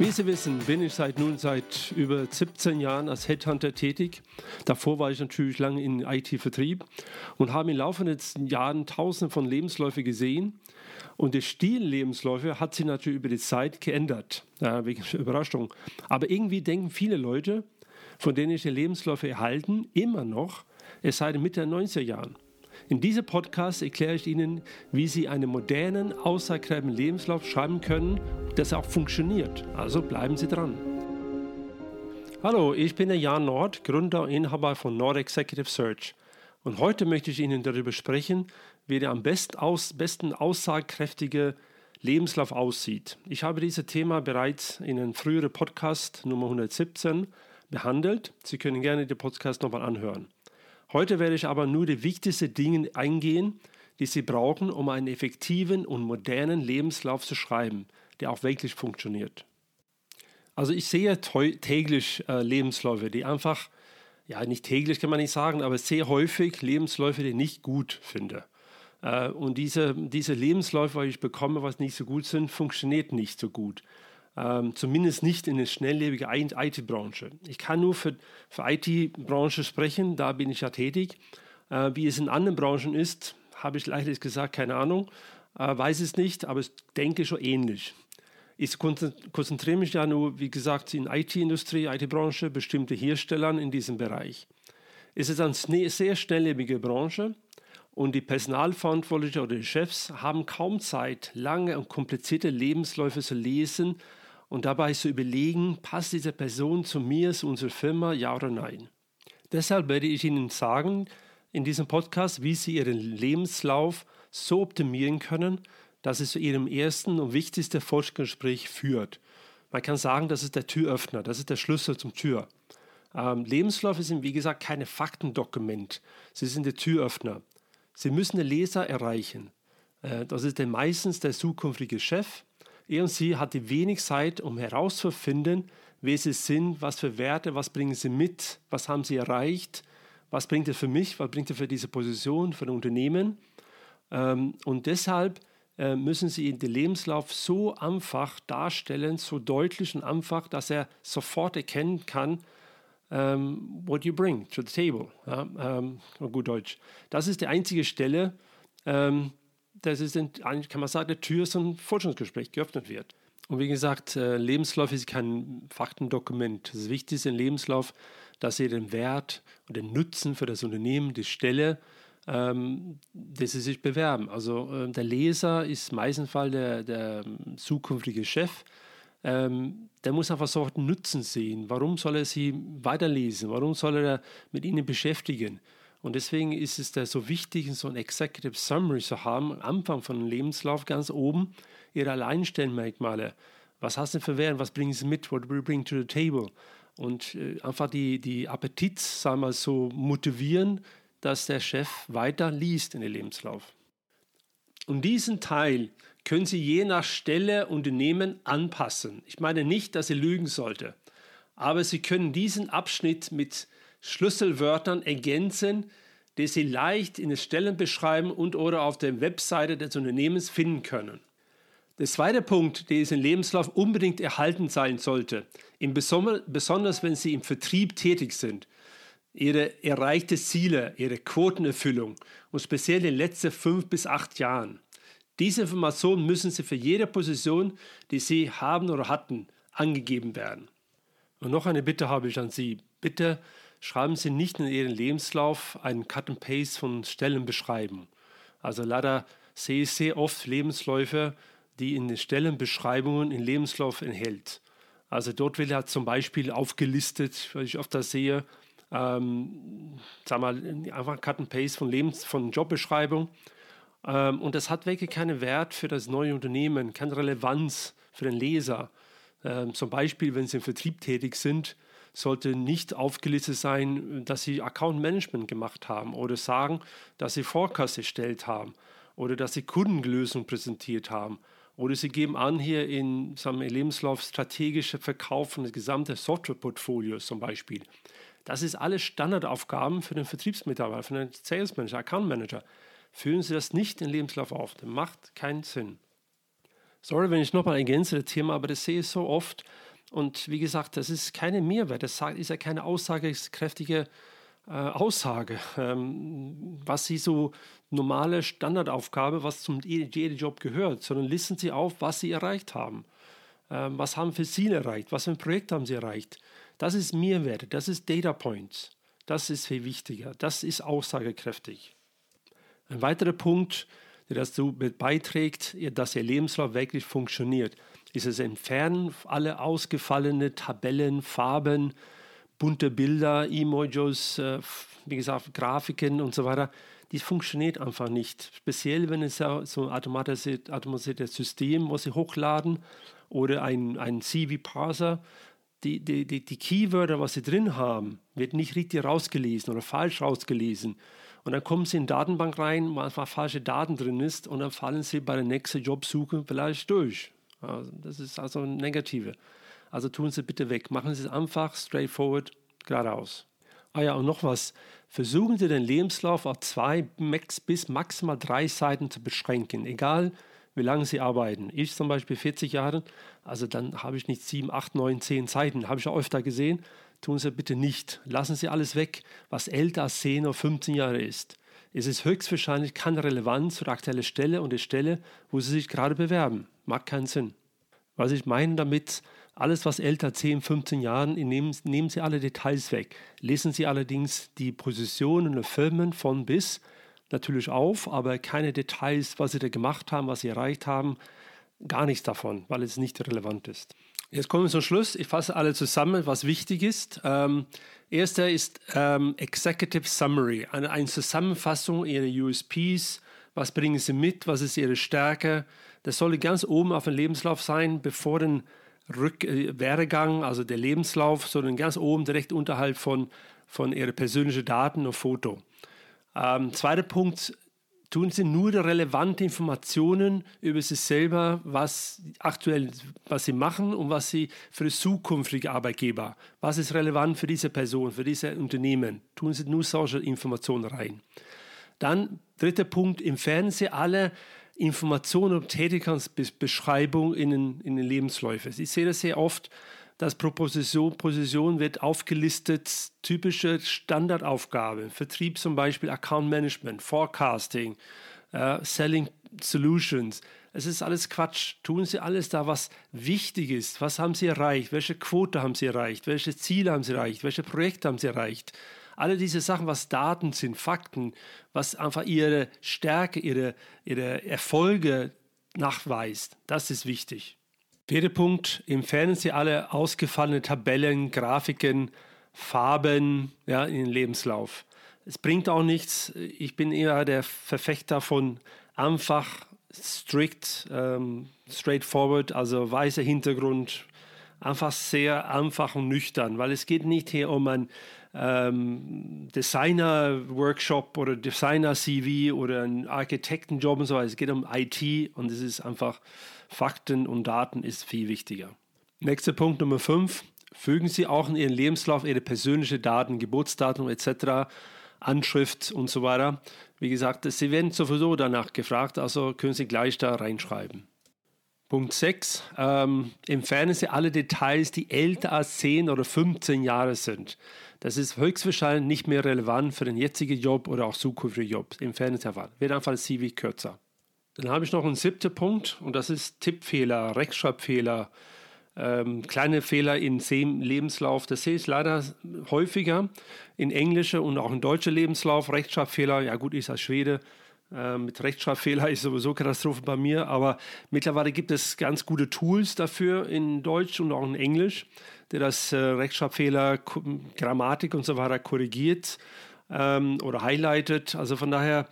Wie Sie wissen, bin ich seit über 17 Jahren als Headhunter tätig. Davor war ich natürlich lange in IT-Vertrieb und habe in den laufenden Jahren tausende von Lebensläufen gesehen. Und der Stil Lebensläufe hat sich natürlich über die Zeit geändert. Ja, wegen Überraschung. Aber irgendwie denken viele Leute, von denen ich die Lebensläufe erhalten, immer noch, es sei Mitte der 90er Jahren. In diesem Podcast erkläre ich Ihnen, wie Sie einen modernen, aussagekräftigen Lebenslauf schreiben können, dass er auch funktioniert. Also bleiben Sie dran. Hallo, ich bin der Jan Nord, Gründer und Inhaber von Nord Executive Search. Und heute möchte ich Ihnen darüber sprechen, wie der am besten aussagekräftige Lebenslauf aussieht. Ich habe dieses Thema bereits in einem früheren Podcast Nummer 117 behandelt. Sie können gerne den Podcast nochmal anhören. Heute werde ich aber nur die wichtigsten Dinge eingehen, die Sie brauchen, um einen effektiven und modernen Lebenslauf zu schreiben, der auch wirklich funktioniert. Also ich sehe täglich Lebensläufe, die einfach, ja nicht täglich kann man nicht sagen, aber sehr häufig Lebensläufe, die ich nicht gut finde. Und diese Lebensläufe, die ich bekomme, was nicht so gut sind, funktioniert nicht so gut. Zumindest nicht in der schnelllebigen IT-Branche. Ich kann nur für IT-Branche sprechen, da bin ich ja tätig. Wie es in anderen Branchen ist, habe ich leider gesagt, keine Ahnung, weiß es nicht, aber ich denke schon ähnlich. Ich konzentriere mich ja nur, wie gesagt, in IT-Industrie, IT-Branche, bestimmte Herstellern in diesem Bereich. Es ist eine sehr schnelllebige Branche und die Personalverantwortlichen oder die Chefs haben kaum Zeit, lange und komplizierte Lebensläufe zu lesen und dabei zu überlegen, passt diese Person zu mir, zu unserer Firma, ja oder nein. Deshalb werde ich Ihnen sagen in diesem Podcast, wie Sie Ihren Lebenslauf so optimieren können, dass es zu Ihrem ersten und wichtigsten Vorstellungsgespräch führt. Man kann sagen, das ist der Türöffner, das ist der Schlüssel zum Tür. Lebensläufe sind, wie gesagt, keine Faktendokument, sie sind der Türöffner. Sie müssen den Leser erreichen. Das ist meistens der zukünftige Chef. Er und sie hat wenig Zeit, um herauszufinden, wer sie sind, was für Werte, was bringen sie mit, was haben sie erreicht, was bringt er für mich, was bringt er für diese Position, für ein Unternehmen. Und deshalb müssen sie den Lebenslauf so einfach darstellen, so deutlich und einfach, dass er sofort erkennen kann, what you bring to the table. Ja, gut Deutsch. Das ist die einzige Stelle, das ist, kann man sagen, der Tür zum Forschungsgespräch geöffnet wird. Und wie gesagt, Lebenslauf ist kein Faktendokument. Das Wichtigste im Lebenslauf, dass Sie den Wert und den Nutzen für das Unternehmen, die Stelle, dass Sie sich bewerben. Also der Leser ist meistens der zukünftige Chef. Der muss einfach so einen Nutzen sehen. Warum soll er sie weiterlesen? Warum soll er mit ihnen beschäftigen? Und deswegen ist es da so wichtig, so ein Executive Summary zu haben, am Anfang von einem Lebenslauf ganz oben, ihre Alleinstellenmerkmale. Was hast du für Werte? Was bringen sie mit? What do you bring to the table? Und einfach die Appetit, sagen wir so, motivieren, dass der Chef weiter liest in den Lebenslauf. Und diesen Teil können Sie je nach Stelle, Unternehmen anpassen. Ich meine nicht, dass Sie lügen sollten, aber Sie können diesen Abschnitt mit Schlüsselwörtern ergänzen, die Sie leicht in den Stellenbeschreibung und oder auf der Webseite des Unternehmens finden können. Der zweite Punkt, der in Lebenslauf unbedingt erhalten sein sollte, besonders wenn Sie im Vertrieb tätig sind, Ihre erreichten Ziele, Ihre Quotenerfüllung und speziell in den letzten 5 bis 8 Jahren. Diese Informationen müssen Sie für jede Position, die Sie haben oder hatten, angegeben werden. Und noch eine Bitte habe ich an Sie. Bitte schreiben Sie nicht in Ihren Lebenslauf einen Cut and Paste von Stellenbeschreibungen. Also leider sehe ich sehr oft Lebensläufe, die in den Stellenbeschreibungen im Lebenslauf enthält. Also dort wird ja zum Beispiel aufgelistet, was ich oft da sehe, einfach Cut and Paste von Jobbeschreibung. Und das hat wirklich keinen Wert für das neue Unternehmen, keine Relevanz für den Leser. Zum Beispiel, wenn Sie im Vertrieb tätig sind, sollte nicht aufgelistet sein, dass Sie Account Management gemacht haben oder sagen, dass Sie Forecast erstellt haben oder dass Sie Kundenlösungen präsentiert haben. Oder Sie geben an, hier in seinem Lebenslauf strategische Verkauf von das gesamte Softwareportfolio zum Beispiel. Das ist alles Standardaufgaben für den Vertriebsmitarbeiter, für den Sales Manager, Account Manager. Führen Sie das nicht in den Lebenslauf auf, das macht keinen Sinn. Sorry, wenn ich nochmal ergänze das Thema, aber das sehe ich so oft. Und wie gesagt, das ist keine Mehrwert, das ist ja keine aussagekräftige Aussage. Was Sie so normale Standardaufgabe, was zum jedem Job gehört, sondern listen Sie auf, was Sie erreicht haben. Was haben für Ziele erreicht? Was für ein Projekt haben Sie erreicht? Das ist Mehrwert, das ist Data Points. Das ist viel wichtiger, das ist aussagekräftig. Ein weiterer Punkt, der dazu beiträgt, dass Ihr Lebenslauf wirklich funktioniert, ist es entfernen, alle ausgefallene Tabellen, Farben, bunte Bilder, Emojis, wie gesagt, Grafiken und so weiter. Das funktioniert einfach nicht. Speziell, wenn es ja so ein automatisiertes System, wo Sie hochladen oder ein CV-Parser, die Keywörter, was Sie drin haben, wird nicht richtig rausgelesen oder falsch rausgelesen. Und dann kommen Sie in die Datenbank rein, wo einfach falsche Daten drin ist und dann fallen Sie bei der nächsten Jobsuche vielleicht durch. Also das ist also ein Negative. Also tun Sie bitte weg. Machen Sie es einfach, straightforward, geradeaus. Ah ja, und noch was. Versuchen Sie den Lebenslauf auf 2 bis maximal 3 Seiten zu beschränken. Egal, wie lange Sie arbeiten. Ich zum Beispiel 40 Jahre, also dann habe ich nicht 7, 8, 9, 10 Seiten. Habe ich ja öfter gesehen. Tun Sie bitte nicht. Lassen Sie alles weg, was älter als 10 oder 15 Jahre ist. Es ist höchstwahrscheinlich keine Relevanz zur aktuellen Stelle und der Stelle, wo Sie sich gerade bewerben. Macht keinen Sinn. Was ich meine damit, alles was älter 10, 15 Jahren, nehmen Sie alle Details weg. Lesen Sie allerdings die Positionen und Firmen von bis natürlich auf, aber keine Details, was Sie da gemacht haben, was Sie erreicht haben, gar nichts davon, weil es nicht relevant ist. Jetzt kommen wir zum Schluss. Ich fasse alle zusammen, was wichtig ist. Erster ist Executive Summary, eine Zusammenfassung Ihrer USPs. Was bringen Sie mit? Was ist Ihre Stärke? Das soll ganz oben auf dem Lebenslauf sein, bevor den Werdegang, also der Lebenslauf, sondern ganz oben direkt unterhalb von Ihren persönlichen Daten und Foto. Zweiter Punkt, tun Sie nur relevante Informationen über sich selber, was aktuell, was Sie machen und was Sie für zukünftige Arbeitgeber, was ist relevant für diese Person, für dieses Unternehmen. Tun Sie nur solche Informationen rein. Dann, dritter Punkt, entfernen Sie alle Informationen und Tätigkeitsbeschreibungen in den Lebensläufen. Ich sehe das sehr oft, dass pro Position wird aufgelistet, typische Standardaufgaben, Vertrieb zum Beispiel, Account Management, Forecasting, Selling Solutions. Es ist alles Quatsch. Tun Sie alles da, was wichtig ist. Was haben Sie erreicht? Welche Quote haben Sie erreicht? Welche Ziele haben Sie erreicht? Welche Projekte haben Sie erreicht? Alle diese Sachen, was Daten sind, Fakten, was einfach Ihre Stärke, ihre Erfolge nachweist, das ist wichtig. Vierter Punkt, entfernen Sie alle ausgefallenen Tabellen, Grafiken, Farben in den Lebenslauf. Es bringt auch nichts. Ich bin eher der Verfechter von einfach, strikt, straightforward, also weißer Hintergrund, einfach sehr einfach und nüchtern, weil es geht nicht hier um ein Designer-Workshop oder Designer-CV oder einen Architektenjob und so weiter. Es geht um IT und es ist einfach Fakten und Daten ist viel wichtiger. Nächster Punkt Nummer 5. Fügen Sie auch in Ihren Lebenslauf Ihre persönlichen Daten, Geburtsdatum etc., Anschrift und so weiter. Wie gesagt, Sie werden sowieso danach gefragt, also können Sie gleich da reinschreiben. Punkt 6. Entfernen Sie alle Details, die älter als 10 oder 15 Jahre sind. Das ist höchstwahrscheinlich nicht mehr relevant für den jetzigen Job oder auch zukünftigen Job. Entfernen Sie einfach. Wird einfach das CV kürzer. Dann habe ich noch einen 7. Punkt und das ist Tippfehler, Rechtschreibfehler, kleine Fehler im Lebenslauf. Das sehe ich leider häufiger in englischen und auch in deutschen Lebenslauf. Rechtschreibfehler, ja gut, ich als Schwede. Mit Rechtschreibfehler ist sowieso Katastrophe bei mir, aber mittlerweile gibt es ganz gute Tools dafür in Deutsch und auch in Englisch, der das Rechtschreibfehler, Grammatik und so weiter korrigiert oder highlightet. Also von daher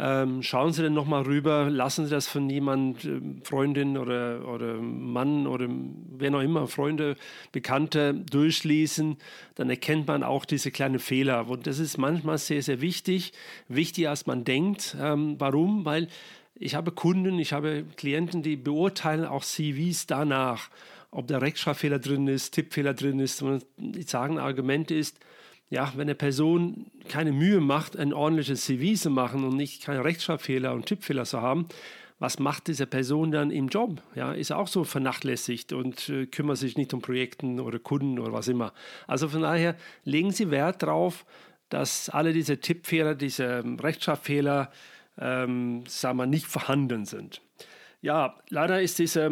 schauen Sie dann nochmal rüber, lassen Sie das von jemandem, Freundin oder Mann oder wer noch immer, Freunde, Bekannte durchlesen, dann erkennt man auch diese kleinen Fehler. Und das ist manchmal sehr, sehr wichtig, wichtiger als man denkt. Warum? Weil ich habe Kunden, ich habe Klienten, die beurteilen auch CVs danach, ob da Rechtschreibfehler drin ist, Tippfehler drin ist. Und die sagen, Argument ist, ja, wenn eine Person keine Mühe macht, ein ordentliches CV zu machen und nicht keine Rechtschreibfehler und Tippfehler zu haben, was macht diese Person dann im Job? Ja, ist auch so vernachlässigt und kümmert sich nicht um Projekten oder Kunden oder was immer. Also von daher legen Sie Wert darauf, dass alle diese Tippfehler, diese Rechtschreibfehler, sagen wir, nicht vorhanden sind. Ja, leider ist dieser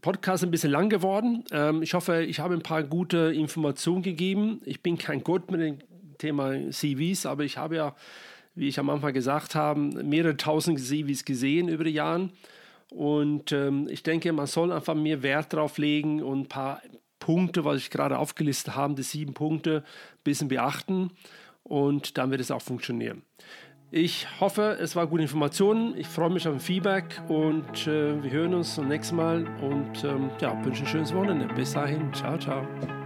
Podcast ein bisschen lang geworden. Ich hoffe, ich habe ein paar gute Informationen gegeben. Ich bin kein Gott mit dem Thema CVs, aber ich habe ja, wie ich am Anfang gesagt habe, mehrere tausend CVs gesehen über die Jahre. Und ich denke, man soll einfach mehr Wert drauf legen und ein paar Punkte, was ich gerade aufgelistet habe, die 7 Punkte, ein bisschen beachten. Und dann wird es auch funktionieren. Ich hoffe, es war gute Informationen. Ich freue mich auf ein Feedback und wir hören uns zum nächsten Mal und ja, wünsche ein schönes Wochenende. Bis dahin. Ciao, ciao.